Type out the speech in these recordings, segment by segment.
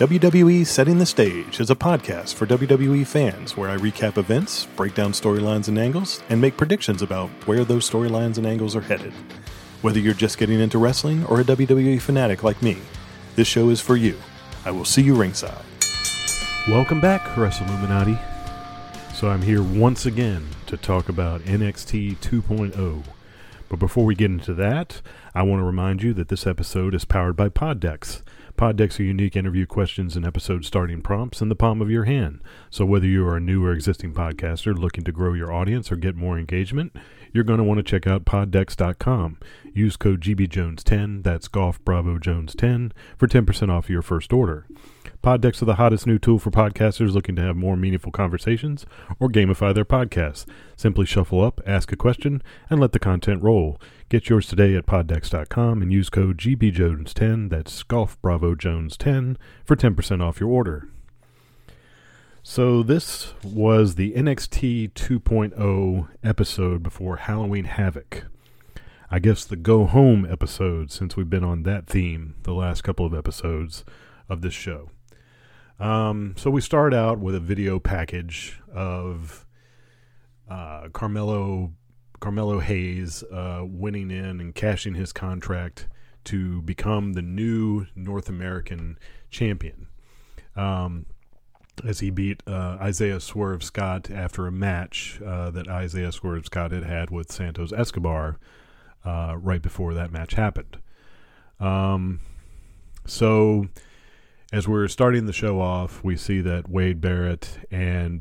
WWE Setting the Stage is a podcast for WWE fans where I recap events, break down storylines and angles, and make predictions about where those storylines and angles are headed. Whether you're just getting into wrestling or a WWE fanatic like me, this show is for you. I will see you ringside. Welcome back, WrestleIlluminati. So I'm here once again to talk about NXT 2.0. But before we get into that, I want to remind you that this episode is powered by PodDecks. PodDecks are unique interview questions and episode starting prompts in the palm of your hand. So whether you are a new or existing podcaster looking to grow your audience or get more engagement, you're going to want to check out PodDecks.com. Use code GBJones10, that's Golf Bravo Jones 10, for 10% off your first order. PodDecks are the hottest new tool for podcasters looking to have more meaningful conversations or gamify their podcasts. Simply shuffle up, ask a question, and let the content roll. Get yours today at PodDecks.com and use code GBJones10, that's Golf Bravo Jones 10, for 10% off your order. So this was the NXT 2.0 episode before Halloween Havoc. I guess the go-home episode, since we've been on that theme the last couple of episodes of this show. So we start out with a video package of Carmelo Hayes winning in and cashing his contract to become the new North American champion, as he beat Isaiah Swerve Scott after a match that Isaiah Swerve Scott had with Santos Escobar right before that match happened. So as we're starting the show off, we see that Wade Barrett and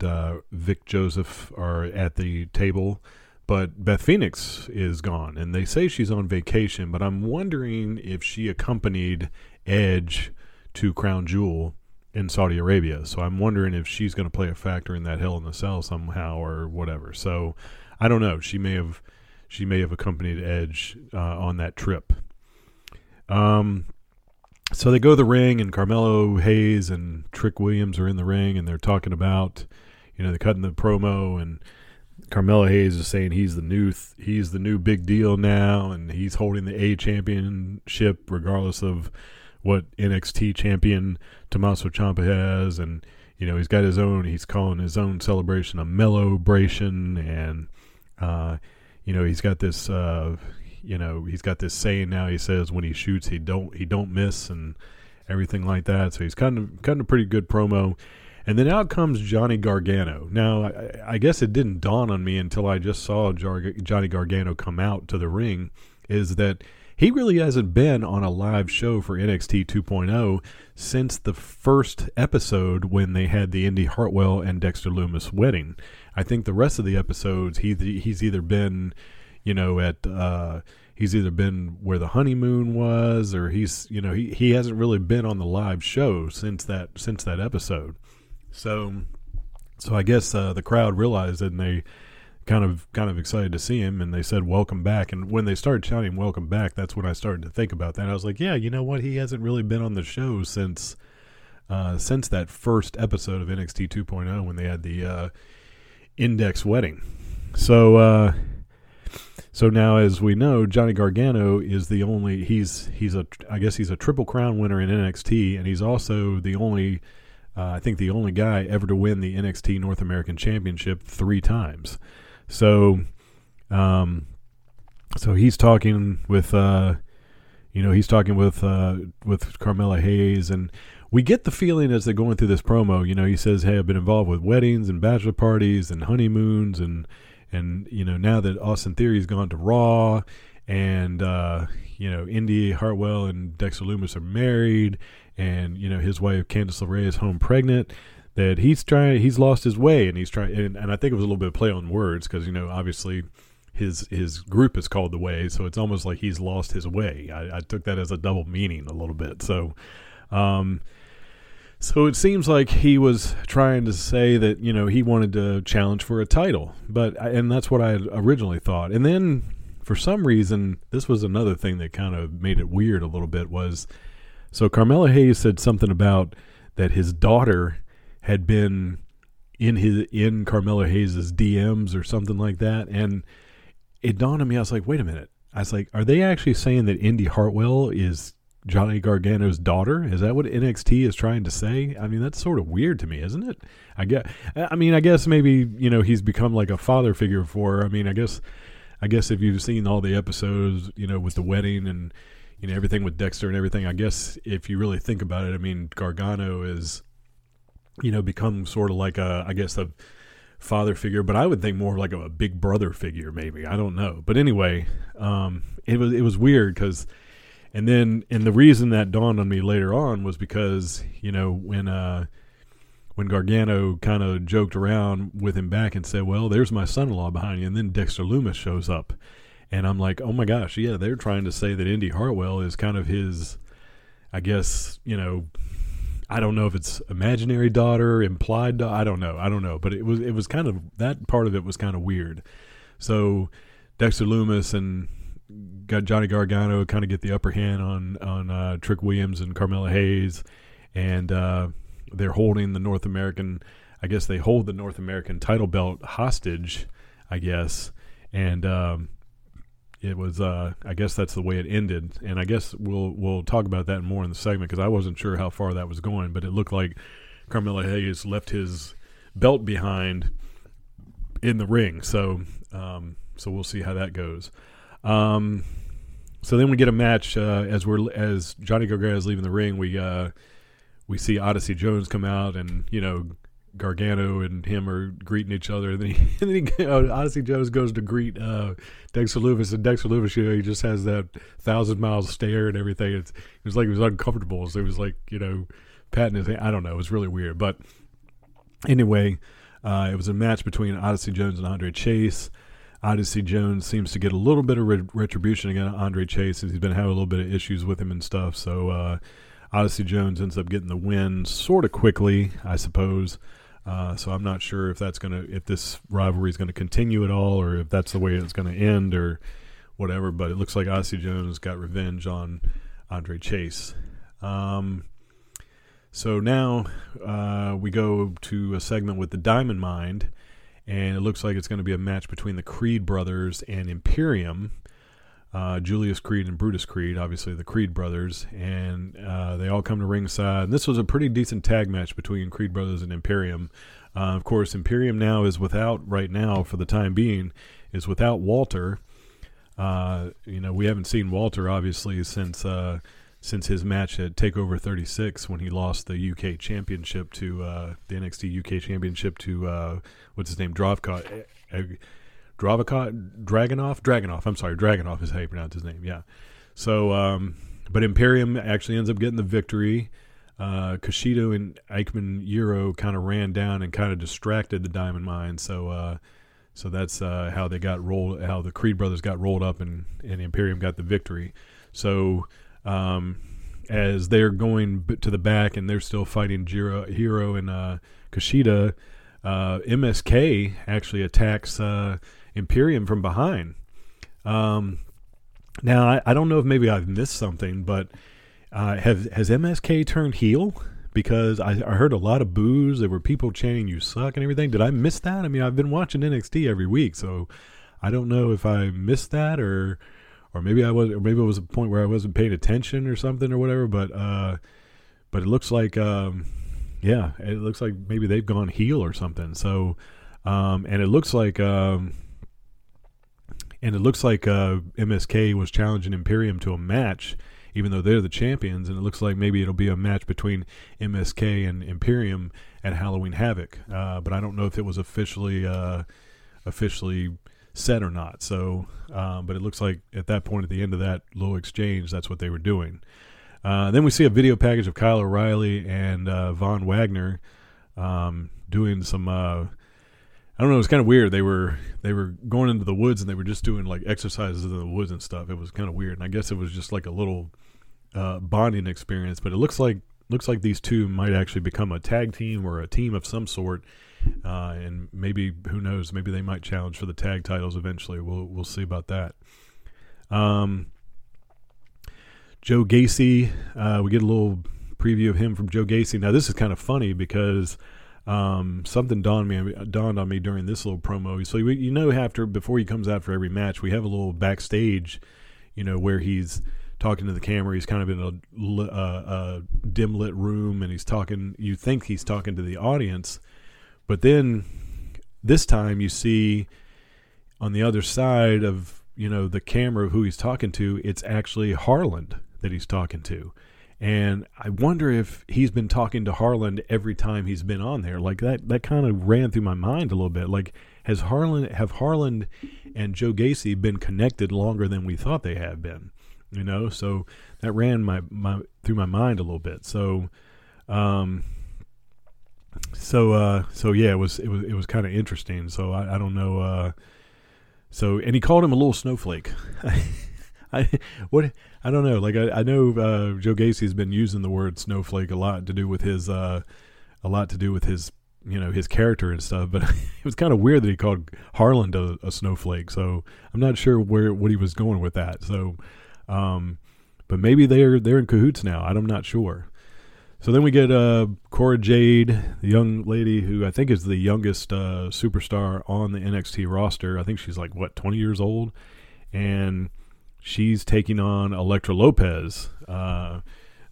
Vic Joseph are at the table, but Beth Phoenix is gone, and they say she's on vacation, but I'm wondering if she accompanied Edge to Crown Jewel in Saudi Arabia, so I'm wondering if she's going to play a factor in that Hell in the Cell somehow or whatever, so I don't know. She may have accompanied Edge on that trip. So they go to the ring, and Carmelo Hayes and Trick Williams are in the ring, and they're talking about, they're cutting the promo, and Carmelo Hayes is saying he's the new big deal now, and he's holding the A championship regardless of what NXT champion Tommaso Ciampa has, and he's got his own. He's calling his own celebration a mellowbration, and he's got this. He's got this saying now. He says when he shoots, he don't miss, and everything like that. So he's cutting a pretty good promo, and then out comes Johnny Gargano. Now I guess it didn't dawn on me until I just saw Johnny Gargano come out to the ring, is that he really hasn't been on a live show for NXT 2.0 since the first episode when they had the Indy Hartwell and Dexter Lumis wedding. I think the rest of the episodes he's either been he's either been where the honeymoon was, or he hasn't really been on the live show since that episode. So I guess the crowd realized it, and they kind of excited to see him, and they said welcome back. And when they started shouting welcome back, that's when I started to think about that. I was like, yeah, you know what? He hasn't really been on the show since that first episode of NXT 2.0 when they had the Index wedding. So now, as we know, Johnny Gargano is the only, he's a Triple Crown winner in NXT, and he's also the only guy ever to win the NXT North American Championship 3 times. So he's talking with Carmelo Hayes, and we get the feeling as they're going through this promo, he says, hey, I've been involved with weddings and bachelor parties and honeymoons, and now that Austin Theory's gone to Raw, and Indy Hartwell and Dexter Lumis are married, and his wife Candice LeRae is home pregnant, that he's lost his way, and he's trying, and I think it was a little bit of play on words, because obviously his group is called The Way, so it's almost like he's lost his way. I took that as a double meaning a little bit. So it seems like he was trying to say that, he wanted to challenge for a title, and that's what I had originally thought. And then for some reason, this was another thing that kind of made it weird a little bit was, so Carmelo Hayes said something about that his daughter had been in Carmelo Hayes' DMs or something like that. And it dawned on me, I was like, wait a minute. I was like, are they actually saying that Indy Hartwell is Johnny Gargano's daughter? Is that what NXT is trying to say? I mean, that's sort of weird to me, isn't it? I guess maybe, you know, he's become like a father figure for her. I mean, I guess if you've seen all the episodes, you know, with the wedding and, you know, everything with Dexter and everything, I guess if you really think about it, I mean, Gargano is, you know, become sort of like a, I guess, a father figure, but I would think more like a big brother figure, maybe. I don't know. But anyway, it was weird because, and the reason that dawned on me later on was because, you know, when Gargano kind of joked around with him back and said, well, there's my son-in-law behind you. And then Dexter Lumis shows up and I'm like, oh my gosh, yeah, they're trying to say that Indy Hartwell is kind of his, I guess, you know, I don't know if it's imaginary daughter, implied daughter, I don't know. But it was kind of, that part of it was kind of weird. So Dexter Lumis and Johnny Gargano kind of get the upper hand on Trick Williams and Carmelo Hayes. And they're holding the North American, I guess they hold the North American title belt hostage, I guess. And it was, I guess that's the way it ended. And I guess we'll talk about that more in the segment because I wasn't sure how far that was going, but it looked like Carmelo Hayes left his belt behind in the ring. So we'll see how that goes. So then we get a match, as Johnny Gargano is leaving the ring, we see Odyssey Jones come out and, you know, Gargano and him are greeting each other, and then Odyssey Jones goes to greet Dexter Lumis, and Dexter Lumis, you know, he just has that 1,000-mile stare and everything. It was like he was uncomfortable, so it was like, you know, patting his hand. I don't know, it was really weird. But anyway, it was a match between Odyssey Jones and Andre Chase. Odyssey Jones seems to get a little bit of retribution against Andre Chase, and he's been having a little bit of issues with him and stuff, so Odyssey Jones ends up getting the win sort of quickly, I suppose. So I'm not sure if this rivalry is going to continue at all, or if that's the way it's going to end or whatever, but it looks like Odyssey Jones got revenge on Andre Chase. So now we go to a segment with the Diamond Mind, and it looks like it's going to be a match between the Creed brothers and Imperium, Julius Creed and Brutus Creed, obviously the Creed brothers, and they all come to ringside. And this was a pretty decent tag match between Creed brothers and Imperium. Of course, Imperium now is without, right now for the time being, is without Walter. You know, we haven't seen Walter obviously since his match at TakeOver 36 when he lost the UK Championship to the NXT UK Championship to what's his name, Dragunov? I'm sorry, Dragunov is how you pronounce his name, yeah. So, but Imperium actually ends up getting the victory. Kushida and Eichmann Jiro kind of ran down and kind of distracted the Diamond Mine. So that's how the Creed brothers got rolled up and Imperium got the victory. So as they're going to the back and they're still fighting Jiro and Kushida, MSK actually attacks Imperium from behind. Now I don't know if maybe I've missed something, but has MSK turned heel? Because I heard a lot of boos. There were people chanting "you suck" and everything. Did I miss that? I mean, I've been watching NXT every week, so I don't know if I missed that or maybe I was, or maybe it was a point where I wasn't paying attention or something or whatever. But it looks like yeah, it looks like maybe they've gone heel or something. So and it looks like. And it looks like MSK was challenging Imperium to a match, even though they're the champions. And it looks like maybe it'll be a match between MSK and Imperium at Halloween Havoc. But I don't know if it was officially said or not. So, but it looks like at that point, at the end of that little exchange, that's what they were doing. Then we see a video package of Kyle O'Reilly and Von Wagner doing some. I don't know. It was kind of weird. They were going into the woods and they were just doing like exercises in the woods and stuff. It was kind of weird. And I guess it was just like a little bonding experience. But it looks like these two might actually become a tag team or a team of some sort. And maybe, who knows? Maybe they might challenge for the tag titles eventually. We'll see about that. Joe Gacy. We get a little preview of him from Joe Gacy. Now this is kind of funny because. Something dawned on me during this little promo. So before he comes out for every match, we have a little backstage, you know, where he's talking to the camera. He's kind of in a dim lit room, and he's talking. You think he's talking to the audience, but then this time you see on the other side of, you know, the camera of who he's talking to, it's actually Harland that he's talking to. And I wonder if he's been talking to Harland every time he's been on there. Like that kind of ran through my mind a little bit. Like, have Harland and Joe Gacy been connected longer than we thought they have been? You know, so that ran my through my mind a little bit. So, yeah, it was kind of interesting. So I don't know. And he called him a little snowflake. I don't know. Like I know Joe Gacy's been using the word snowflake a lot to do with his you know, his character and stuff, but it was kind of weird that he called Harland a snowflake. So I'm not sure what he was going with that. So, but maybe they're in cahoots now. I'm not sure. So then we get Cora Jade, the young lady who I think is the youngest superstar on the NXT roster. I think she's like 20 years old, and she's taking on Electra Lopez, a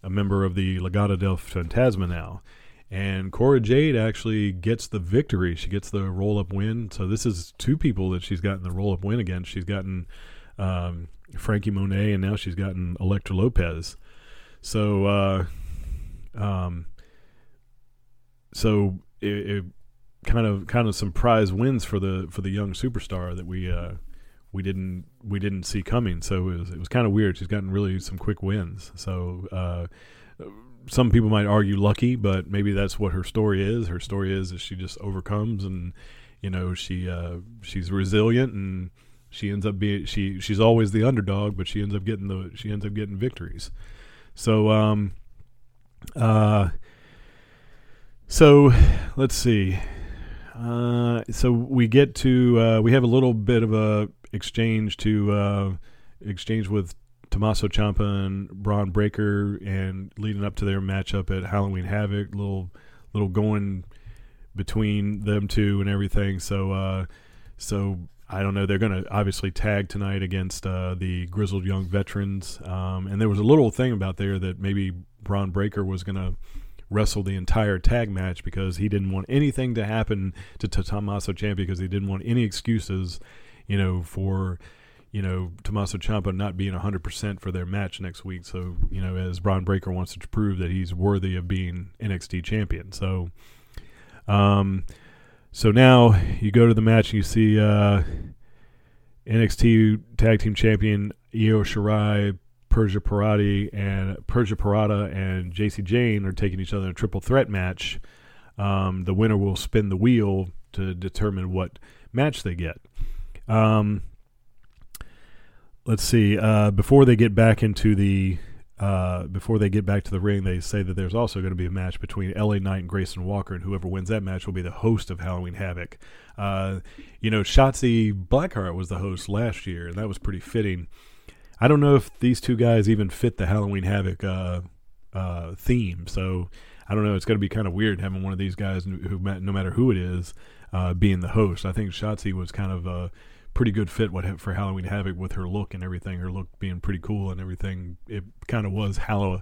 member of the Legado del Fantasma now. And Cora Jade actually gets the victory. She gets the roll-up win. So this is two people that she's gotten the roll-up win against. She's gotten Frankie Monet, and now she's gotten Electra Lopez. So, it kind of some prize wins for the young superstar that we didn't see coming. So it was kind of weird. She's gotten really some quick wins. So some people might argue lucky, but maybe that's what her story is. Her story is that she just overcomes, and you know, she's resilient, and she ends up being she's always the underdog, but she ends up getting victories. So let's see. So we get to we have a little bit of a exchange with Tommaso Ciampa and Bron Breakker, and leading up to their matchup at Halloween Havoc, little going between them two and everything. So I don't know, they're going to obviously tag tonight against the Grizzled Young Veterans, and there was a little thing about there that maybe Bron Breakker was going to wrestle the entire tag match because he didn't want anything to happen to Tommaso Ciampa, because he didn't want any excuses, you know, for, you know, Tommaso Ciampa not being 100% for their match next week. So, you know, as Bron Breakker wants to prove that he's worthy of being NXT champion. So, now you go to the match and you see NXT Tag Team Champion Io Shirai, Persia Parada and JC Jane are taking each other in a triple threat match. The winner will spin the wheel to determine what match they get. Let's see. Before they get back to the ring, they say that there's also going to be a match between LA Knight and Grayson Waller, and whoever wins that match will be the host of Halloween Havoc. You know, Shotzi Blackheart was the host last year, and that was pretty fitting. I don't know if these two guys even fit the Halloween Havoc theme, so I don't know. It's going to be kind of weird having one of these guys who, no matter who it is, being the host. I think Shotzi was kind of a pretty good fit for Halloween Havoc with her look and everything. Her look being pretty cool and everything. It kind of was Halloween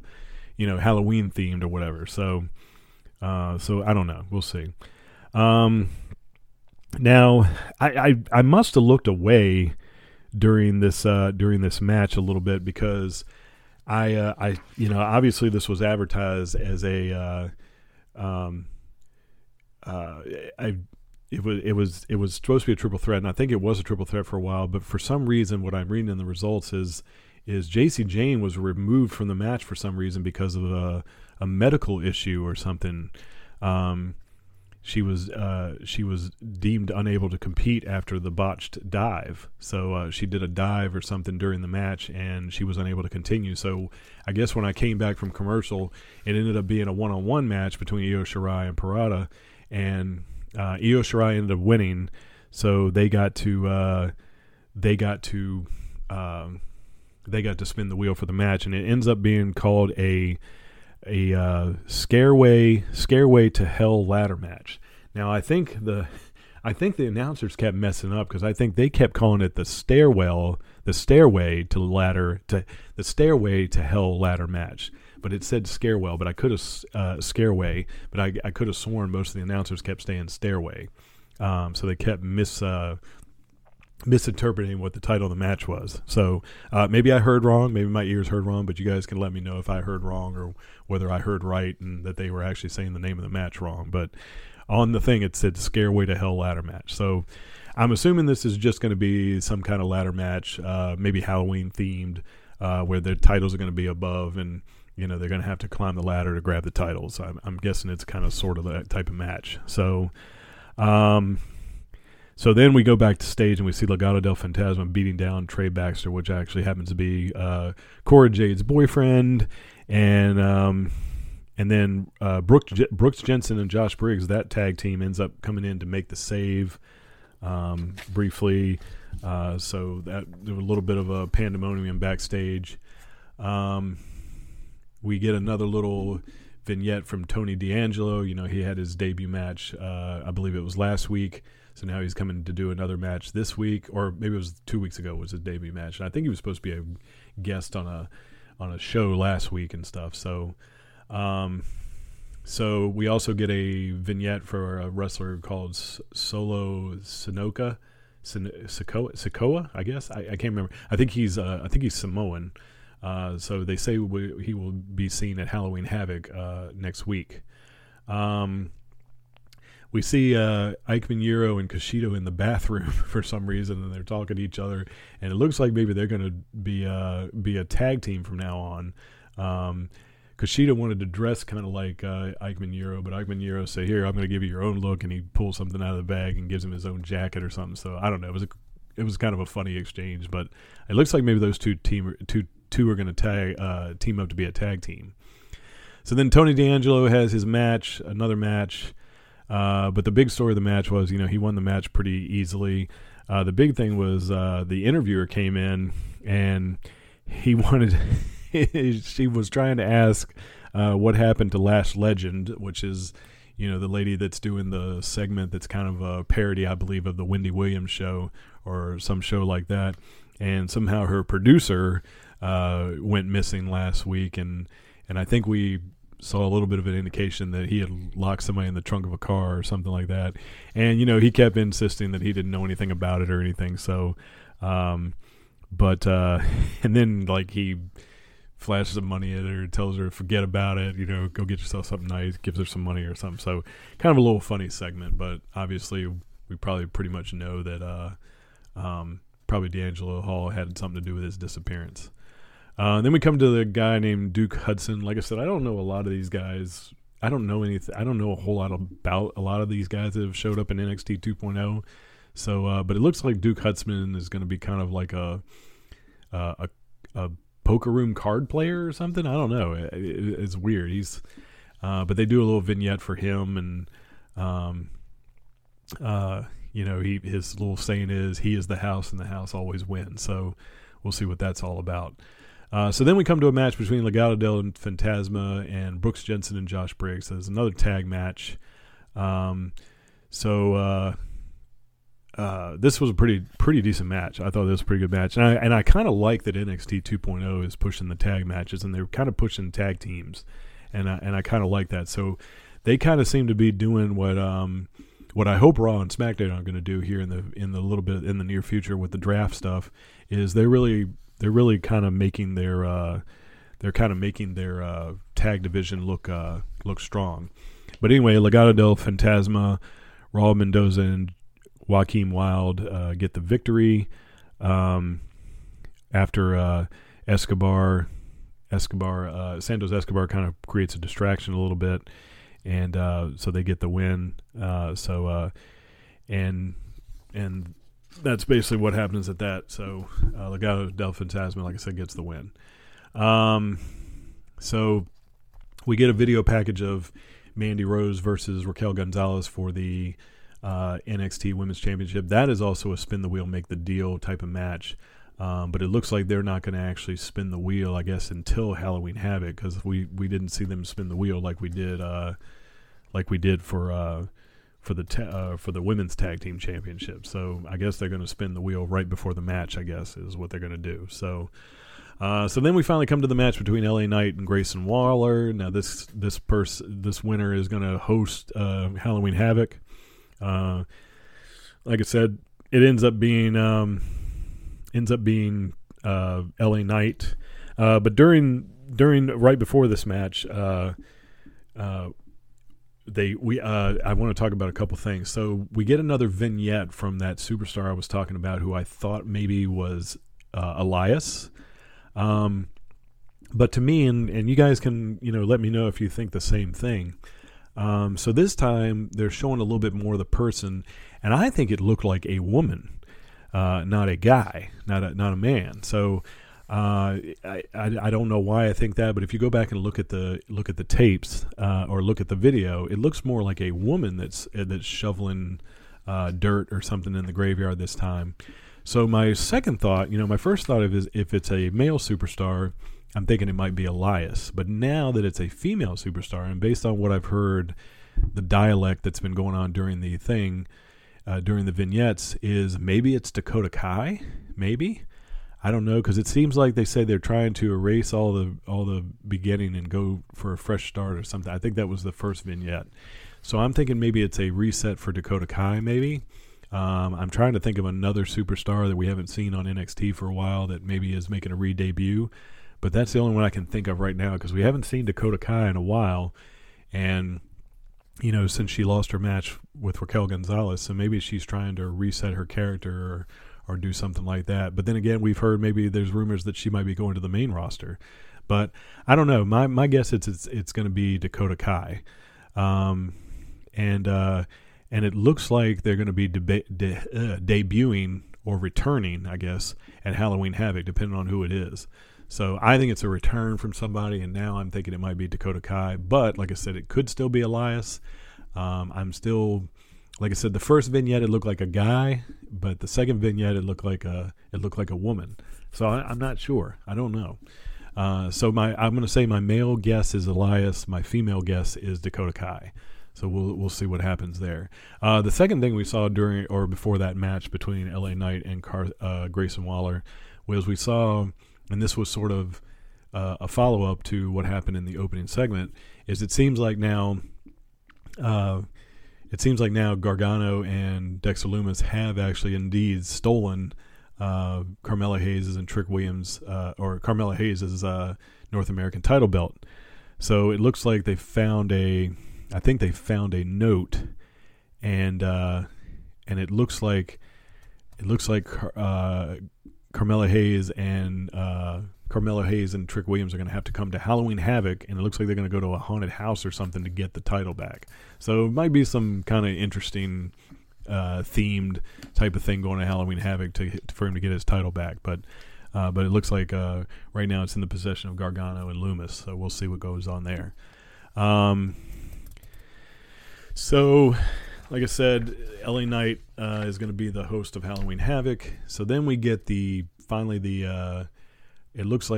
themed or whatever. So, I don't know. We'll see. Now, I must have looked away during this match a little bit, because I you know, obviously this was advertised as It was supposed to be a triple threat, and I think it was a triple threat for a while. But for some reason, what I'm reading in the results is JC Jane was removed from the match for some reason because of a medical issue or something. She was deemed unable to compete after the botched dive. So she did a dive or something during the match, and she was unable to continue. So I guess when I came back from commercial, it ended up being a one-on-one match between Io Shirai and Parada, and Io Shirai ended up winning, so they got to spin the wheel for the match, and it ends up being called a Scareway to Hell Ladder Match. Now I think the announcers kept messing up, because I think they kept calling it the stairwell, the Stairway to Ladder Hell Ladder Match. But it said Scarewell, but I could have Scareway, but I could have sworn most of the announcers kept saying Stairway, so they kept misinterpreting what the title of the match was. So maybe I heard wrong, maybe my ears heard wrong, but you guys can let me know if I heard wrong or whether I heard right and that they were actually saying the name of the match wrong. But on the thing it said Scareway to Hell Ladder Match. So I'm assuming this is just going to be some kind of ladder match, maybe Halloween themed, where their titles are going to be above and, you know, they're going to have to climb the ladder to grab the titles. I'm guessing it's kind of sort of that type of match. So so then we go back to stage and we see Legado del Fantasma beating down Trey Baxter, which actually happens to be Cora Jade's boyfriend. And then Brooks Jensen and Josh Briggs, that tag team, ends up coming in to make the save briefly. So that there was a little bit of a pandemonium backstage. We get another little vignette from Tony D'Angelo. You know, he had his debut match, I believe it was last week. So now he's coming to do another match this week, or maybe it was 2 weeks ago was his debut match. And I think he was supposed to be a guest on a show last week and stuff. So so we also get a vignette for a wrestler called Solo Sikoa. Sikoa, I guess. I can't remember. I think he's Samoan. So they say he will be seen at Halloween Havoc next week. We see Eichmann, Jiro, and Kushida in the bathroom for some reason, and they're talking to each other. And it looks like maybe they're going to be a tag team from now on. Kushida wanted to dress kind of like Eichmann, Jiro, but Eichmann, Jiro said, "Here, I'm going to give you your own look," and he pulls something out of the bag and gives him his own jacket or something. So I don't know. It was kind of a funny exchange, but it looks like maybe those two are going to team up to be a tag team. So then Tony D'Angelo has his match, another match. But the big story of the match was, you know, he won the match pretty easily. The big thing was the interviewer came in and he wanted, she was trying to ask what happened to Lash Legend, which is, you know, the lady that's doing the segment that's kind of a parody, I believe, of the Wendy Williams show or some show like that. And somehow her producer went missing last week. And I think we saw a little bit of an indication that he had locked somebody in the trunk of a car or something like that. And, you know, he kept insisting that he didn't know anything about it or anything. So, and then like he flashes some money at her, tells her, forget about it, you know, go get yourself something nice, gives her some money or something. So kind of a little funny segment, but obviously we probably pretty much know that, probably D'Angelo Hall had something to do with his disappearance. Then we come to the guy named Duke Hudson. Like I said, I don't know a lot of these guys. I don't know anything. I don't know a whole lot about a lot of these guys that have showed up in NXT 2.0. So, but it looks like Duke Hudson is going to be kind of like a poker room card player or something. I don't know. It's weird. But they do a little vignette for him, and you know, his little saying is, "He is the house, and the house always wins." So we'll see what that's all about. So then we come to a match between Legado del Fantasma and Brooks Jensen and Josh Briggs. So there's another tag match. This was a pretty decent match. I thought this was a pretty good match. And I kind of like that NXT 2.0 is pushing the tag matches, and they're kind of pushing tag teams. And I kind of like that. So they kind of seem to be doing what I hope Raw and SmackDown are going to do here in the little bit in the near future with the draft stuff is they're really kind of making their tag division look strong. But anyway, Legado del Fantasma, Raul Mendoza, and Joaquin Wilde get the victory after Santos Escobar kind of creates a distraction a little bit, and so they get the win. So that's basically what happens at that. So Legado del Fantasma, like I said, gets the win. So we get a video package of Mandy Rose versus Raquel Gonzalez for the NXT Women's Championship. That is also a spin the wheel, make the deal type of match. But it looks like they're not going to actually spin the wheel, I guess, until Halloween Havoc, because we didn't see them spin the wheel like we did for for the women's tag team championship. So I guess they're going to spin the wheel right before the match, I guess, is what they're going to do. So then we finally come to the match between LA Knight and Grayson Waller. Now this winner is going to host Halloween Havoc. Like I said, it ends up being LA Knight. But during right before this match, I want to talk about a couple things. So we get another vignette from that superstar I was talking about, who I thought maybe was Elias. But to me, and you guys can, let me know if you think the same thing. So this time they're showing a little bit more of the person, and I think it looked like a woman, not a guy, not a man. So, I don't know why I think that, but if you go back and look at the tapes, or look at the video, it looks more like a woman that's shoveling, dirt or something in the graveyard this time. So my second thought, my first thought is if it's a male superstar, I'm thinking it might be Elias. But now that it's a female superstar, and based on what I've heard, the dialect that's been going on during the thing, during the vignettes, is maybe it's Dakota Kai, maybe. I don't know, because it seems like they say they're trying to erase all the beginning and go for a fresh start or something. I think that was the first vignette. So I'm thinking maybe it's a reset for Dakota Kai, maybe. I'm trying to think of another superstar that we haven't seen on NXT for a while that maybe is making a re-debut, but that's the only one I can think of right now, because we haven't seen Dakota Kai in a while, and since she lost her match with Raquel Gonzalez, so maybe she's trying to reset her character or do something like that. But then again, we've heard maybe there's rumors that she might be going to the main roster, but I don't know. My guess is it's going to be Dakota Kai, and it looks like they're going to be debuting or returning, I guess, at Halloween Havoc, depending on who it is. So I think it's a return from somebody, and now I'm thinking it might be Dakota Kai. But like I said, it could still be Elias. I'm still, like I said, the first vignette it looked like a guy, but the second vignette it looked like a woman. So I'm not sure. I don't know. So I'm going to say my male guess is Elias. My female guess is Dakota Kai. So we'll see what happens there. The second thing we saw during or before that match between LA Knight and Grayson Waller was we saw, and this was sort of a follow-up to what happened in the opening segment, is it seems like now Gargano and Dexter Lumis have actually indeed stolen Carmelo Hayes' and Trick Williams, or Carmelo Hayes' North American title belt. So it looks like they found a note, and it looks like Carmelo Hayes and Trick Williams are going to have to come to Halloween Havoc, and it looks like they're going to go to a haunted house or something to get the title back. So it might be some kind of interesting themed type of thing going to Halloween Havoc for him to get his title back. But it looks like right now it's in the possession of Gargano and Lumis. So we'll see what goes on there. So, like I said, LA Knight is going to be the host of Halloween Havoc. So then we get it looks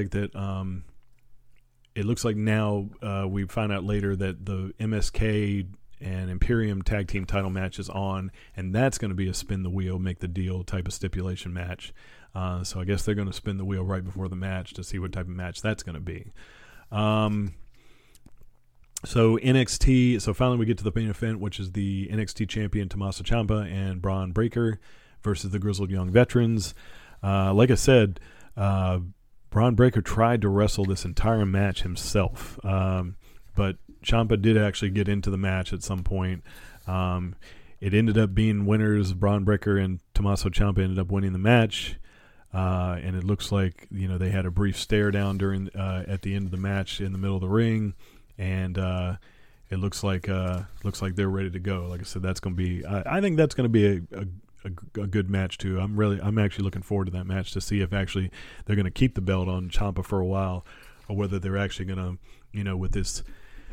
like now we find out later that the MSK and Imperium tag team title match is on, and that's going to be a spin the wheel, make the deal type of stipulation match. So I guess they're going to spin the wheel right before the match to see what type of match that's going to be. So NXT, so finally we get to the main event, which is the NXT champion Tommaso Ciampa and Bron Breakker versus the Grizzled Young Veterans. Like I said, Bron Breakker tried to wrestle this entire match himself, but Ciampa did actually get into the match at some point. It ended up being winners. Bron Breakker and Tommaso Ciampa ended up winning the match. And it looks like, they had a brief stare down during at the end of the match in the middle of the ring. And it looks like they're ready to go. Like I said, that's going to be. I think that's going to be a good match too. I'm actually looking forward to that match to see if actually they're going to keep the belt on Ciampa for a while, or whether they're actually going to, with this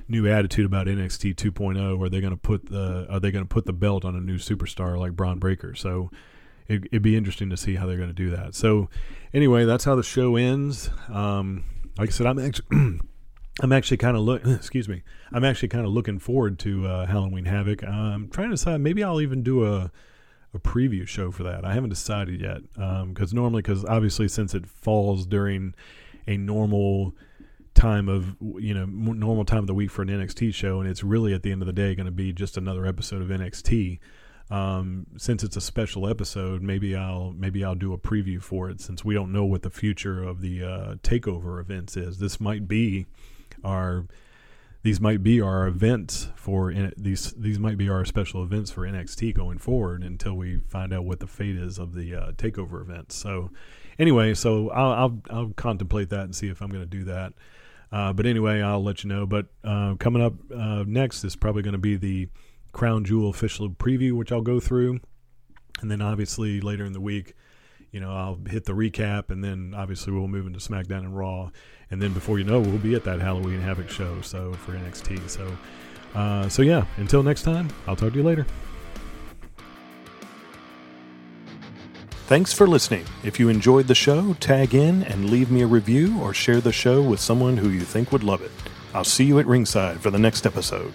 new attitude about NXT 2.0, are they going to put the belt on a new superstar like Bron Breakker? So it'd be interesting to see how they're going to do that. So anyway, that's how the show ends. Like I said, I'm actually kind of looking forward to Halloween Havoc. I'm trying to decide. Maybe I'll even do a preview show for that. I haven't decided yet because obviously since it falls during a normal time of normal time of the week for an NXT show, and it's really at the end of the day going to be just another episode of NXT. Since it's a special episode, maybe I'll do a preview for it, since we don't know what the future of the takeover events is. These might be our special events for NXT going forward until we find out what the fate is of the takeover events. So anyway, I'll contemplate that and see if I'm going to do that. But anyway, I'll let you know. But coming up next is probably going to be the Crown Jewel official preview, which I'll go through, and then obviously later in the week I'll hit the recap, and then obviously we'll move into SmackDown and Raw, and then before you know we'll be at that Halloween Havoc show for NXT. So yeah, until next time, I'll talk to you later. Thanks for listening. If you enjoyed the show, tag in and leave me a review or share the show with someone who you think would love it. I'll see you at ringside for the next episode.